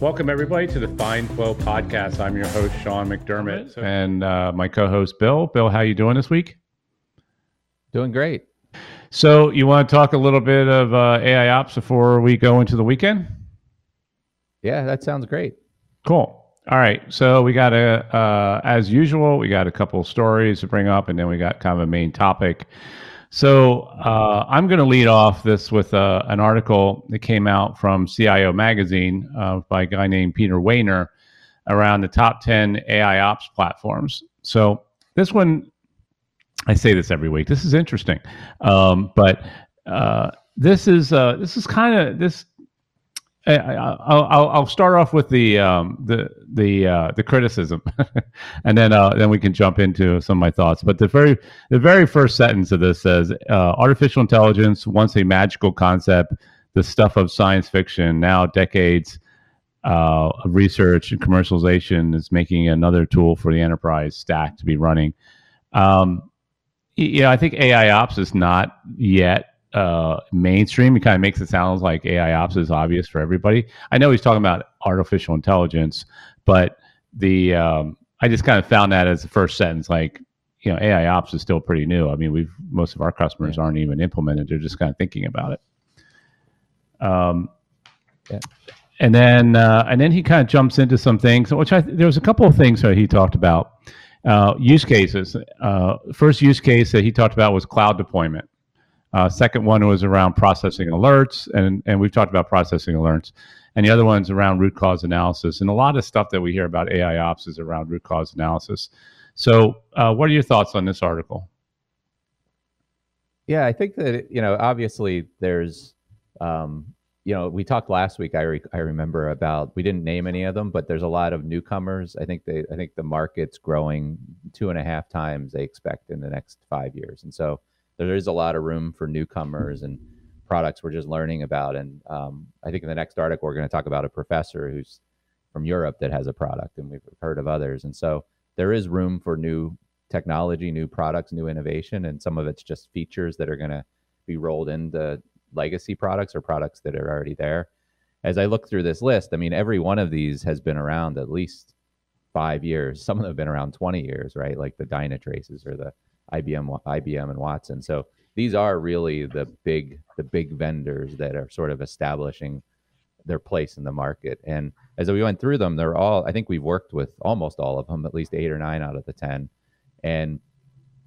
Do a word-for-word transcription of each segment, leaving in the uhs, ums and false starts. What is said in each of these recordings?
Welcome, everybody, to the Fine Flow podcast. I'm your host, Sean McDermott, and uh, my co-host, Bill. Bill, how you doing this week? Doing great. So you want to talk a little bit of uh, AIOps before we go into the weekend? Yeah, that sounds great. Cool. All right. So we got, a, uh, as usual, we got a couple of stories to bring up, and then we got kind of a main topic. So uh, I'm going to lead off this with uh, an article that came out from C I O Magazine uh, by a guy named Peter Wehner around the top ten AIOps platforms. So this one, I say this every week. This is interesting, um, but uh, this is uh, this is kind of this. I, I, I'll, I'll start off with the um, the the uh, the criticism, and then uh, then we can jump into some of my thoughts. But the very the very first sentence of this says, uh, "Artificial intelligence, once a magical concept, the stuff of science fiction, now decades uh, of research and commercialization is making another tool for the enterprise stack to be running." Um, you know, I think AIOps is not yet uh mainstream. It kind of makes it sound like AIOps is obvious for everybody. I know he's talking about artificial intelligence, but the um I just kind of found that as the first sentence, like, you know, AIOps is still pretty new. I mean, we've most of our customers yeah. aren't even implemented. They're just kind of thinking about it. Um yeah. and then uh and then he kind of jumps into some things, which I there was a couple of things that he talked about. Uh use cases. Uh first use case that he talked about was cloud deployment. Uh, second one was around processing alerts, and, and we've talked about processing alerts. And the other one's around root cause analysis. And a lot of stuff that we hear about AIOps is around root cause analysis. So uh, what are your thoughts on this article? Yeah, I think that, you know, obviously there's, um, you know, we talked last week, I re- I remember about, we didn't name any of them, but there's a lot of newcomers. I think they, I think the market's growing two and a half times they expect in the next five years. And so there is a lot of room for newcomers and products we're just learning about. And um, I think in the next article, we're going to talk about a professor who's from Europe that has a product, and we've heard of others. And so there is room for new technology, new products, new innovation. And some of it's just features that are going to be rolled into legacy products or products that are already there. As I look through this list, I mean, every one of these has been around at least five years. Some of them have been around twenty years, right? Like the Dynatraces or the I B M, I B M and Watson. So these are really the big, the big vendors that are sort of establishing their place in the market. And as we went through them, they're all, I think we've worked with almost all of them, at least eight or nine out of the ten, and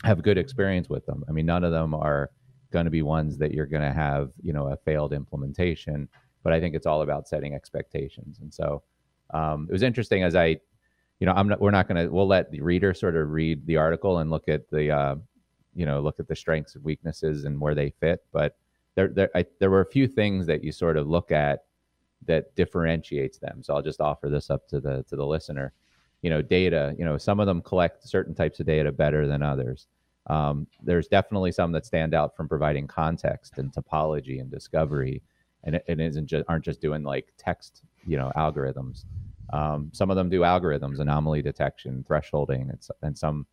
have good experience with them. I mean, none of them are going to be ones that you're going to have, you know, a failed implementation, but I think it's all about setting expectations. And so um, it was interesting as I, You know, I'm not, we're not going to, we'll let the reader sort of read the article and look at the, uh, you know, look at the strengths and weaknesses and where they fit. But there, there, I, there were a few things that you sort of look at that differentiates them. So I'll just offer this up to the, to the listener. You know, data, you know, some of them collect certain types of data better than others. Um, there's definitely some that stand out from providing context and topology and discovery. And it, it isn't just, aren't just doing like text, you know, algorithms. Um, some of them do algorithms, anomaly detection, thresholding, and, and some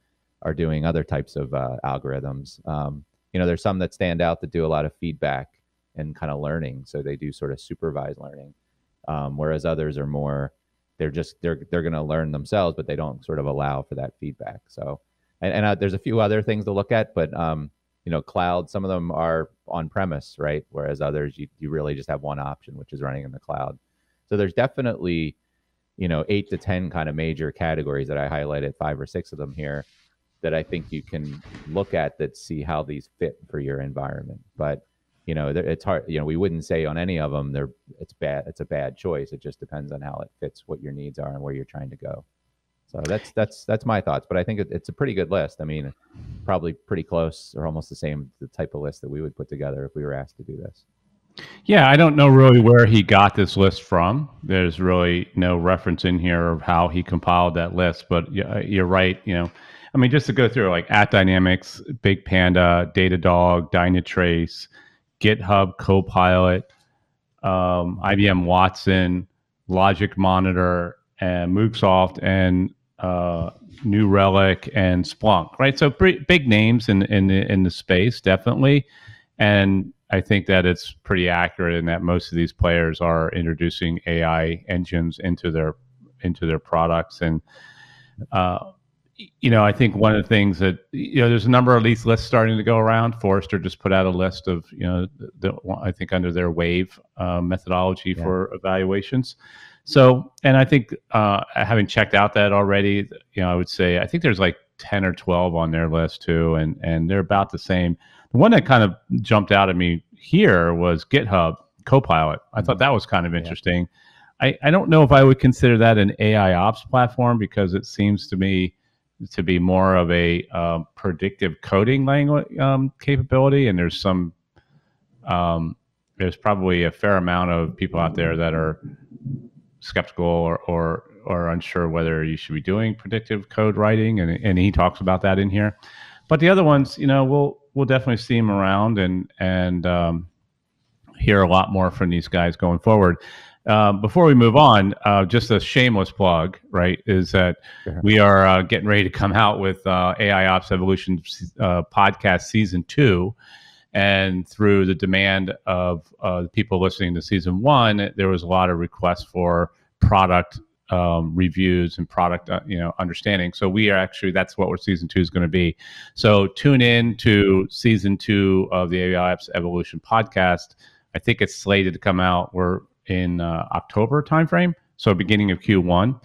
are doing other types of uh, algorithms. Um, you know, there's some that stand out that do a lot of feedback and kind of learning. So they do sort of supervised learning, um, whereas others are more, they're just, they're they're going to learn themselves, but they don't sort of allow for that feedback. So, and, and uh, there's a few other things to look at, but, um, you know, cloud, some of them are on premise, right? Whereas others, you, you really just have one option, which is running in the cloud. So there's definitely, you know, eight to ten kind of major categories that I highlighted, five or six of them here, that I think you can look at that, see how these fit for your environment. But, you know, it's hard, you know, we wouldn't say on any of them they're it's bad, it's a bad choice. It just depends on how it fits what your needs are and where you're trying to go. So that's, that's, that's my thoughts, but I think it, it's a pretty good list. I mean, probably pretty close or almost the same the type of list that we would put together if we were asked to do this. Yeah, I don't know really where he got this list from. There's really no reference in here of how he compiled that list, but you're right. You know, I mean, just to go through, like At Dynamics, Big Panda, DataDog, Dynatrace, GitHub Copilot, um, I B M Watson, Logic Monitor, and Moogsoft, and uh, New Relic, and Splunk. Right, so pretty big names in in the in the space, definitely. And I think that it's pretty accurate in that most of these players are introducing A I engines into their into their products. And, uh, you know, I think one of the things that, you know, there's a number of these lists starting to go around. Forrester just put out a list of, you know, the, I think under their wave uh, methodology yeah. for evaluations. So, and I think uh, having checked out that already, you know, I would say, I think there's like ten or twelve on their list too, and and they're about the same. The one that kind of jumped out at me here was GitHub Copilot. I mm-hmm. thought that was kind of interesting. Yeah. I, I don't know if I would consider that an AIOps platform, because it seems to me to be more of a uh, predictive coding language um, capability. And there's some, um, there's probably a fair amount of people out there that are skeptical or, or, or unsure whether you should be doing predictive code writing. And, and he talks about that in here. But the other ones, you know, we'll, we'll definitely see them around and, and um, hear a lot more from these guys going forward. Uh, before we move on, uh, just a shameless plug, right, is that sure. we are uh, getting ready to come out with uh, AIOps Evolution uh, podcast season two. And through the demand of uh, the people listening to season one, there was a lot of requests for product um, reviews and product, uh, you know, understanding. So we are actually, that's what our season two is going to be. So tune in to season two of the AIOps Evolution podcast. I think it's slated to come out. We're in uh, October timeframe, so beginning of Q one,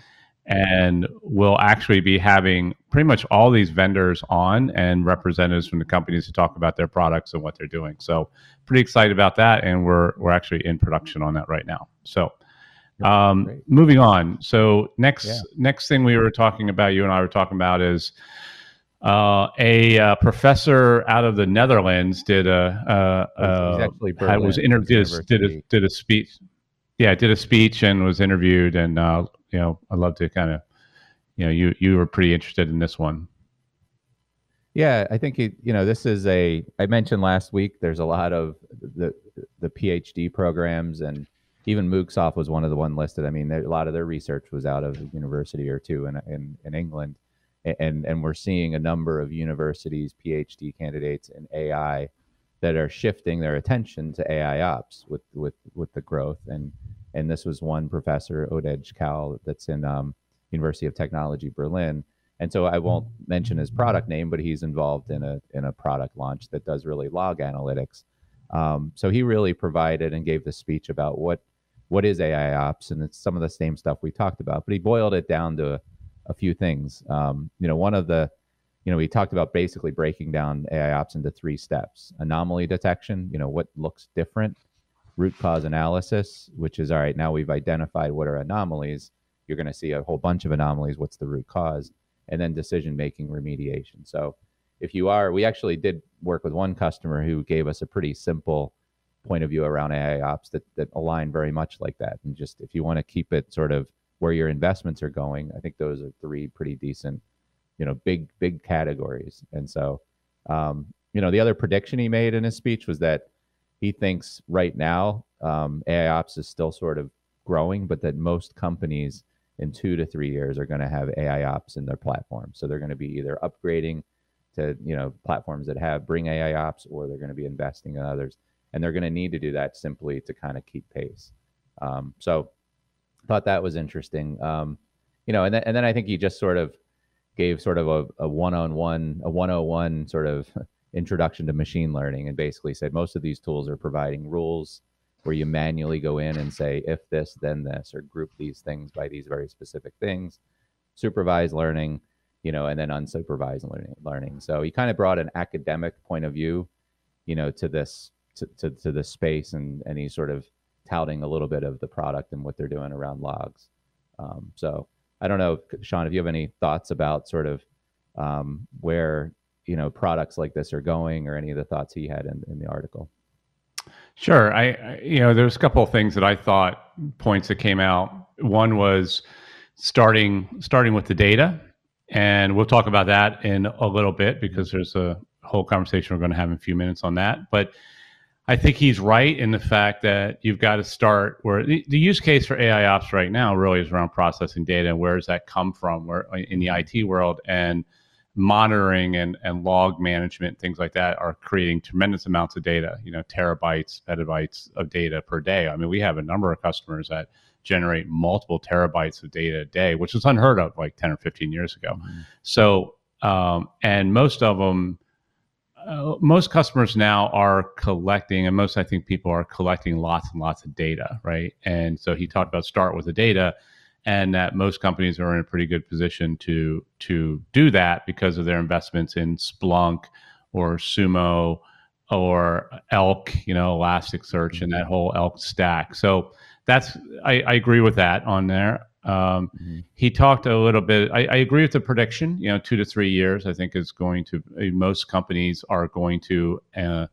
and we'll actually be having pretty much all these vendors on and representatives from the companies to talk about their products and what they're doing. So pretty excited about that, and we're we're actually in production on that right now. So um, moving on. So next yeah. next thing we were talking about, you and I were talking about, is uh, a uh, professor out of the Netherlands did a uh, uh, had, was introduced did a did a speech. Yeah, I did a speech and was interviewed, and uh, you know, I'd love to kind of, you know, you you were pretty interested in this one. Yeah, I think it, you know, this is a. I mentioned last week there's a lot of the the PhD programs, and even Moogsoft was one of the one listed. I mean, there, a lot of their research was out of a university or two in in, in England, and and we're seeing a number of universities, PhD candidates in A I that are shifting their attention to AIOps with with with the growth. And and this was one professor, Odej Kowarschick, that's in um, University of Technology Berlin. And so I won't mention his product name, but he's involved in a in a product launch that does really log analytics. Um, so he really provided and gave the speech about what what is AIOps, and it's some of the same stuff we talked about, but he boiled it down to a, a few things. Um, you know, one of the You know, we talked about basically breaking down AIOps into three steps: anomaly detection, you know, what looks different; root cause analysis, which is, all right, now we've identified what are anomalies. You're going to see a whole bunch of anomalies. What's the root cause? And then decision-making remediation. So if you are, we actually did work with one customer who gave us a pretty simple point of view around AIOps that, that aligned very much like that. And just if you want to keep it sort of where your investments are going, I think those are three pretty decent, you know, big, big categories. And so, um, you know, the other prediction he made in his speech was that he thinks right now um, AIOps is still sort of growing, but that most companies in two to three years are going to have AIOps in their platform. So they're going to be either upgrading to, you know, platforms that have bring AIOps, or they're going to be investing in others. And they're going to need to do that simply to kind of keep pace. Um, so thought that was interesting. Um, you know, and, th- and then I think he just sort of gave sort of a, a one-on-one, a one oh one sort of introduction to machine learning, and basically said most of these tools are providing rules where you manually go in and say, if this, then this, or group these things by these very specific things, supervised learning, you know, and then unsupervised learning. So he kind of brought an academic point of view, you know, to this, to, to, to this space, and, and he's sort of touting a little bit of the product and what they're doing around logs. Um, so I don't know, Sean, if you have any thoughts about sort of um, where, you know, products like this are going, or any of the thoughts he had in, in the article. Sure. I, I you know, there's a couple of things that I thought, points that came out. One was starting starting with the data, and we'll talk about that in a little bit, because there's a whole conversation we're going to have in a few minutes on that. But I think he's right in the fact that you've got to start where the, the use case for AIOps right now really is around processing data, and where does that come from, where in the I T world. And monitoring and, and log management, things like that, are creating tremendous amounts of data, you know, terabytes, petabytes of data per day. I mean, we have a number of customers that generate multiple terabytes of data a day, which was unheard of like ten or fifteen years ago. Mm-hmm. So, um, and most of them, uh, most customers now are collecting, and most I think people are collecting lots and lots of data, right? And so he talked about start with the data, and that most companies are in a pretty good position to to do that because of their investments in Splunk or Sumo or Elk, you know, Elasticsearch mm-hmm. and that whole Elk stack. So that's, I, I agree with that on there. Um, mm-hmm. He talked a little bit, I, I agree with the prediction, you know, two to three years, I think is going to, most companies are going to uh,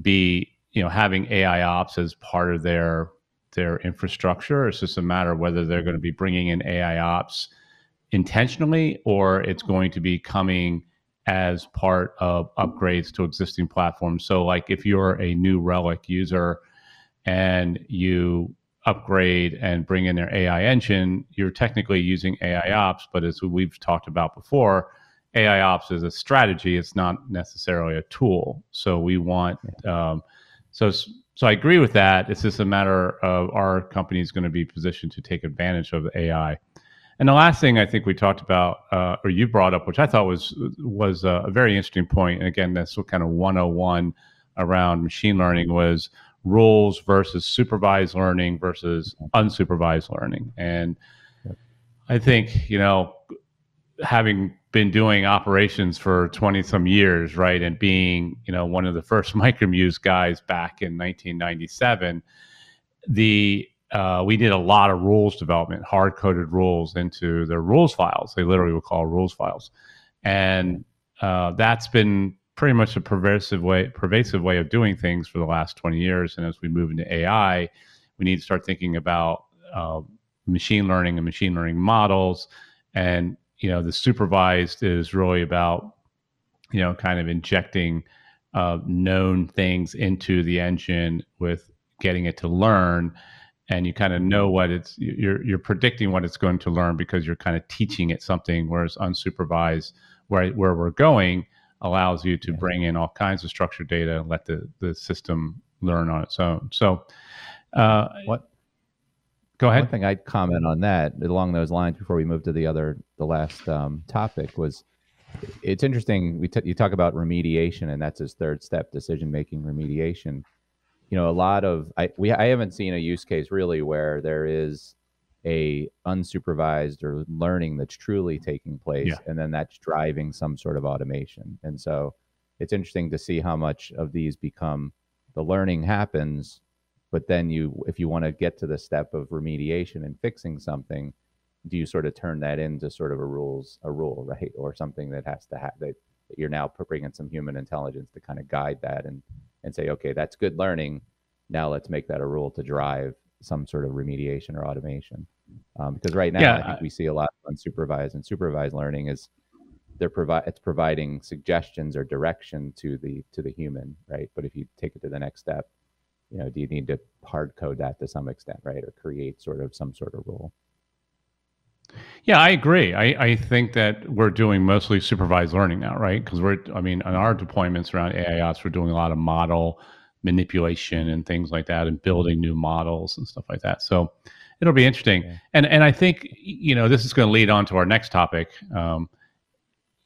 be, you know, having AIOps as part of their, their infrastructure. It's just a matter of whether they're going to be bringing in AIOps intentionally, or it's going to be coming as part of upgrades to existing platforms. So like if you're a New Relic user and you upgrade and bring in their A I engine, you're technically using AIOps, but as we've talked about before, AIOps is a strategy. It's not necessarily a tool. So we want, um, so, so I agree with that. It's just a matter of our company is going to be positioned to take advantage of the A I. And the last thing I think we talked about, uh, or you brought up, which I thought was, was a very interesting point. And again, that's what kind of one oh one around machine learning was, rules versus supervised learning versus unsupervised learning. And yep. I think, you know, having been doing operations for twenty some years, right, and being, you know, one of the first MicroMuse guys back in nineteen ninety-seven, the uh, we did a lot of rules development, hard-coded rules into their rules files. They literally would call rules files. And uh, that's been pretty much a pervasive way, pervasive way of doing things for the last twenty years. And as we move into A I, we need to start thinking about uh, machine learning and machine learning models. And, you know, the supervised is really about, you know, kind of injecting uh, known things into the engine with getting it to learn. And you kind of know what it's, you're, you're predicting what it's going to learn because you're kind of teaching it something, whereas unsupervised, where, where we're going, allows you to bring in all kinds of structured data and let the, the system learn on its own. So, uh, what? Go ahead. One thing I'd comment on that along those lines before we move to the other, the last um, topic was, it's interesting. We t- you talk about remediation, and that's his third step: decision-making remediation. You know, a lot of I we I haven't seen a use case really where there is a unsupervised or learning that's truly taking place. Yeah. And then that's driving some sort of automation. And so it's interesting to see how much of these become the learning happens, but then you, if you want to get to the step of remediation and fixing something, do you sort of turn that into sort of a rules, a rule, right? Or something that has to have that, that you're now bringing some human intelligence to kind of guide that and, and say, okay, that's good learning. Now let's make that a rule to drive some sort of remediation or automation. Um, because right now, yeah, I think we see a lot of unsupervised and supervised learning is they're provi- it's providing suggestions or direction to the to the human, right? But if you take it to the next step, you know, do you need to hard code that to some extent, right? Or create sort of some sort of rule. Yeah, I agree. I, I think that we're doing mostly supervised learning now, right? Because we're, I mean, on our deployments around AIOps, we're doing a lot of model manipulation and things like that, and building new models and stuff like that. So it'll be interesting. Okay. And and I think, you know, this is going to lead on to our next topic. Um,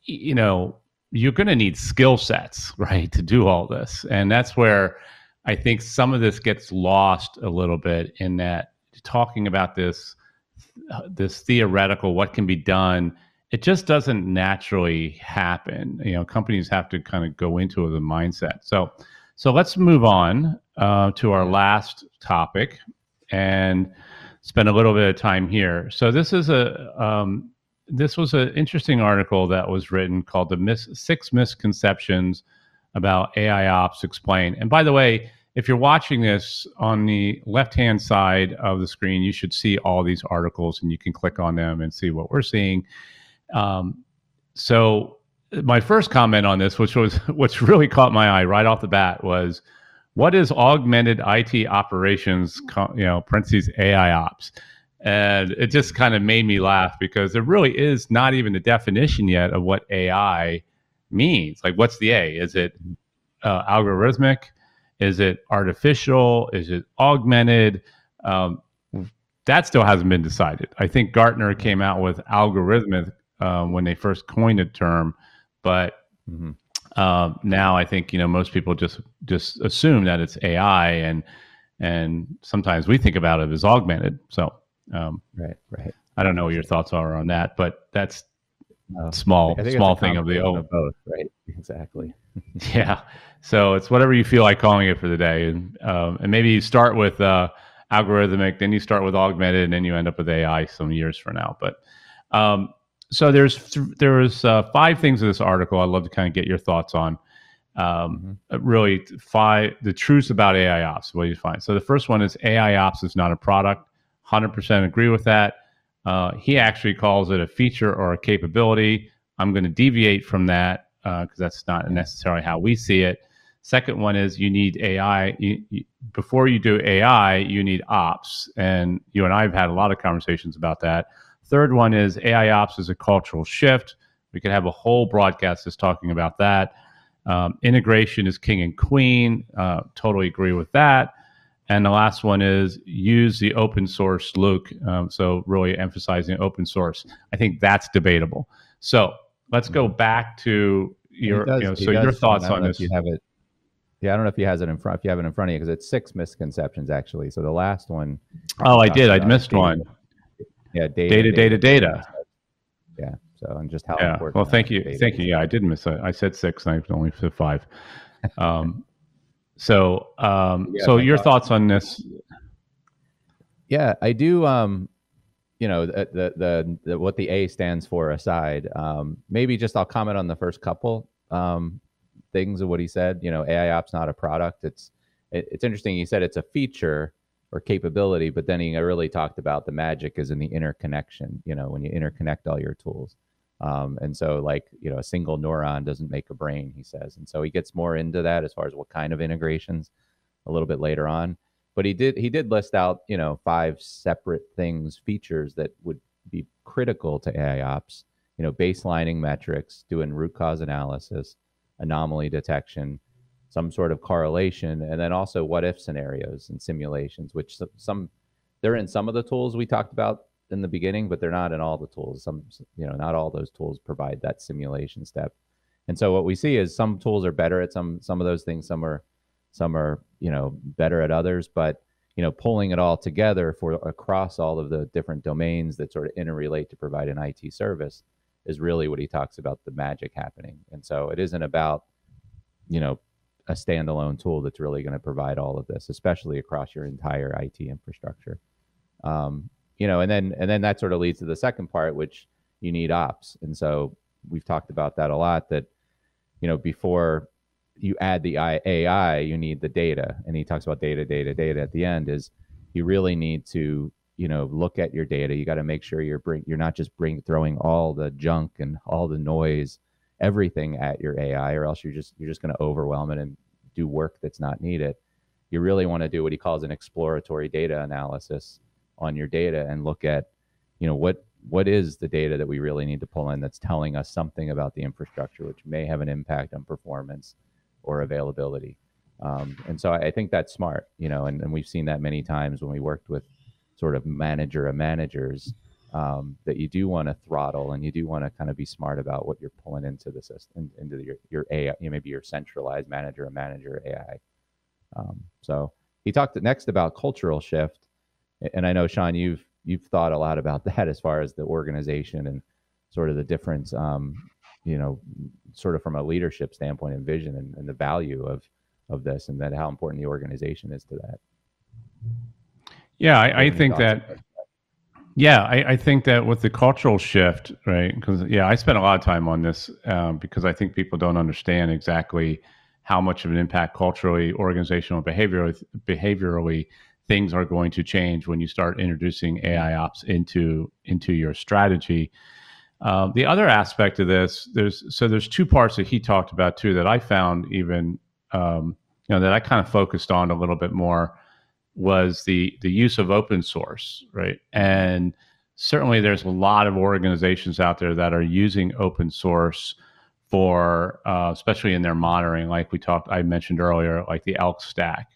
you know, you're going to need skill sets, right, to do all this. And that's where I think some of this gets lost a little bit, in that talking about this, this theoretical, what can be done, it just doesn't naturally happen. You know, companies have to kind of go into the mindset. So So let's move on uh, to our last topic and spend a little bit of time here. So this is a um, this was an interesting article that was written called "The Mis- Six Misconceptions About AIOps Explained." And by the way, if you're watching this on the left-hand side of the screen, you should see all these articles, and you can click on them and see what we're seeing. Um, so. My first comment on this, which was what's really caught my eye right off the bat, was what is augmented I T operations, you know, parentheses AIOps? And it just kind of made me laugh because there really is not even the definition yet of what A I means. Like, what's the A? Is it uh, algorithmic? Is it artificial? Is it augmented? Um, that still hasn't been decided. I think Gartner came out with algorithmic uh, when they first coined the term, but mm-hmm. uh, now I think, you know, most people just just assume that it's A I, and and sometimes we think about it as augmented. So. Um, right, right. I don't know what your thoughts are on that, but that's no, small, small thing of the old. Both, right, exactly. Yeah. So it's whatever you feel like calling it for the day, and um, and maybe you start with uh, algorithmic, then you start with augmented, and then you end up with A I some years from now. But um, so there's th- there's uh, five things in this article. I'd love to kind of get your thoughts on. Um, mm-hmm. Really, five the truths about AIOps. What do you find? So the first one is AIOps is not a product. one hundred percent agree with that. Uh, he actually calls it a feature or a capability. I'm going to deviate from that because uh, that's not necessarily how we see it. Second one is you need A I. You, you, before you do A I, you need ops. And you and I have had a lot of conversations about that. Third one is AIOps is a cultural shift. We could have a whole broadcast that's talking about that. Um, integration is king and queen. Uh, totally agree with that. And the last one is use the open source Luke. Um, so really emphasizing open source. I think that's debatable. So let's go back to your does, you know, so does, your thoughts on this. You have it. Yeah, I don't know if he has it in front. If you have it in front of you, because it's six misconceptions actually. So the last one. Oh, I did. I missed data, one. Yeah, data, data, data, data. data. Yeah. So and just how yeah. important. Well, thank you, thank is. you. Yeah, I did miss it. I said six, and I only said five. Um, So, um, yeah, so your thoughts on this? Yeah, I do. Um, you know, the, the, the, the, what the A stands for aside, um, maybe just I'll comment on the first couple, um, things of what he said, you know, AIOps, not a product. It's, it, it's interesting. He said it's a feature or capability, but then he really talked about the magic is in the interconnection, you know, when you interconnect all your tools. Um, and so like, you know, a single neuron doesn't make a brain, he says. And so he gets more into that as far as what kind of integrations a little bit later on. But he did he did list out, you know, five separate things, features that would be critical to AIOps, you know, baselining metrics, doing root cause analysis, anomaly detection, some sort of correlation, and then also what if scenarios and simulations, which some they're in some of the tools we talked about in the beginning, but they're not in all the tools. Some, you know, not all those tools provide that simulation step. And so what we see is some tools are better at some, some of those things. Some are, some are, you know, better at others, but, you know, pulling it all together for across all of the different domains that sort of interrelate to provide an I T service is really what he talks about the magic happening. And so it isn't about, you know, a standalone tool that's really going to provide all of this, especially across your entire I T infrastructure. Um, You know, and then and then that sort of leads to the second part, which you need ops. And so we've talked about that a lot, that, you know, before you add the A I, you need the data. And he talks about data, data, data at the end is you really need to, you know, look at your data. You got to make sure you're bring, you're not just bring throwing all the junk and all the noise, everything at your A I, or else you're just you're just going to overwhelm it and do work that's not needed. You really want to do what he calls an exploratory data analysis on your data and look at, you know, what what is the data that we really need to pull in that's telling us something about the infrastructure, which may have an impact on performance or availability. Um, and so I, I think that's smart, you know, and, and we've seen that many times when we worked with sort of manager of managers, um, that you do want to throttle and you do want to kind of be smart about what you're pulling into the system, into the, your, your A I, you know, maybe your centralized manager of manager A I. Um, so he talked next about cultural shift. And I know, Sean, you've you've thought a lot about that as far as the organization and sort of the difference, um, you know, sort of from a leadership standpoint and vision and, and the value of of this and that how important the organization is to that. Yeah, I, I think that. Yeah, I, I think that with the cultural shift, right? Because, yeah, I spent a lot of time on this um, because I think people don't understand exactly how much of an impact culturally, organizational, behaviorally, behaviorally things are going to change when you start introducing AIOps into into your strategy. Um, the other aspect of this, there's so there's two parts that he talked about too that I found even um, you know that I kind of focused on a little bit more was the the use of open source, right? And certainly there's a lot of organizations out there that are using open source for, uh, especially in their monitoring, like we talked, I mentioned earlier, like the Elk stack.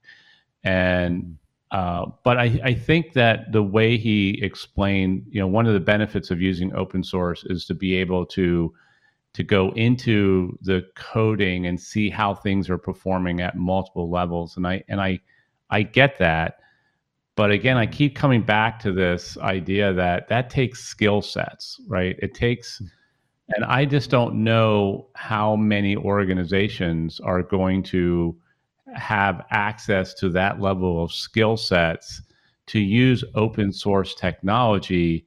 And, uh, but I, I think that the way he explained, you know, one of the benefits of using open source is to be able to, to go into the coding and see how things are performing at multiple levels. And I, and I, I get that. But again, I keep coming back to this idea that that takes skill sets, right? It takes, and I just don't know how many organizations are going to have access to that level of skill sets to use open source technology,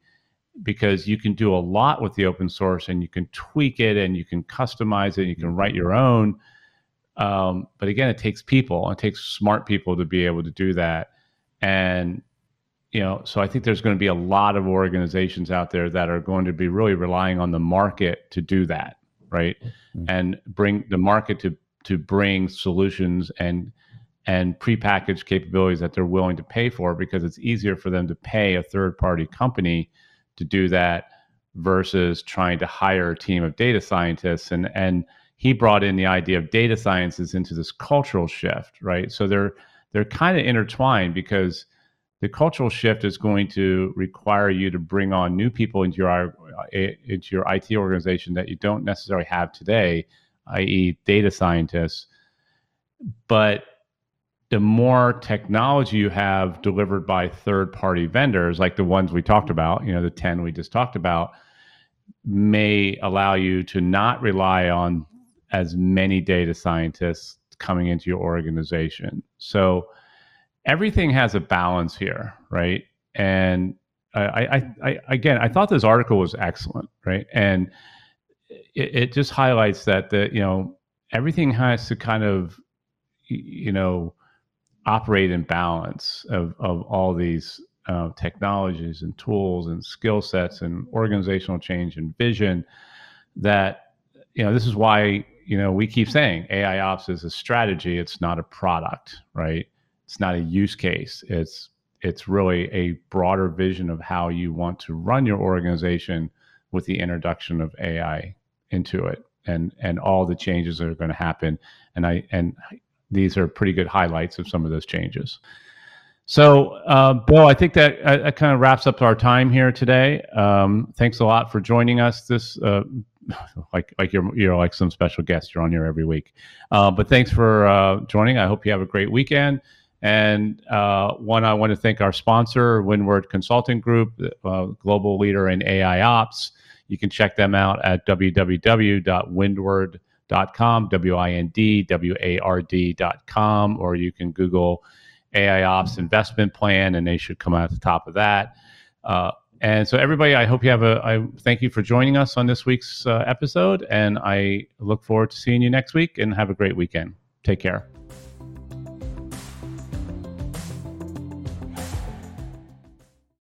because you can do a lot with the open source and you can tweak it and you can customize it, and you can write your own. Um, but again, it takes people, it takes smart people to be able to do that. And, you know, so I think there's going to be a lot of organizations out there that are going to be really relying on the market to do that, right? Mm-hmm. And bring the market to to bring solutions and and prepackaged capabilities that they're willing to pay for, because it's easier for them to pay a third-party company to do that versus trying to hire a team of data scientists. And and he brought in the idea of data sciences into this cultural shift, right? So they're they're kind of intertwined, because the cultural shift is going to require you to bring on new people into your into your I T organization that you don't necessarily have today, that is data scientists. But the more technology you have delivered by third-party vendors, like the ones we talked about, you know, the ten we just talked about, may allow you to not rely on as many data scientists coming into your organization. So everything has a balance here, right? And I, I, I again, I thought this article was excellent, right? And it, it just highlights that the, you know, everything has to kind of, you know, operate in balance of, of all these uh, technologies and tools and skill sets and organizational change and vision. That, you know, this is why, you know, we keep saying AIOps is a strategy. It's not a product, right? It's not a use case. It's it's really a broader vision of how you want to run your organization with the introduction of A I into it, and and all the changes that are going to happen. And I and these are pretty good highlights of some of those changes. So, uh, Bill, I think that, uh, that kind of wraps up our time here today. Um, thanks a lot for joining us. This uh, like like you're you're like some special guest. You're on here every week. Uh, but thanks for uh, joining. I hope you have a great weekend. And uh, one, I want to thank our sponsor, Windward Consulting Group, uh, global leader in A I ops. You can check them out at w w w dot windward dot com, W I N D W A R D dot com, or you can Google AIOps investment plan, and they should come out at the top of that. Uh, and so everybody, I hope you have a, I thank you for joining us on this week's uh, episode, and I look forward to seeing you next week, and have a great weekend. Take care.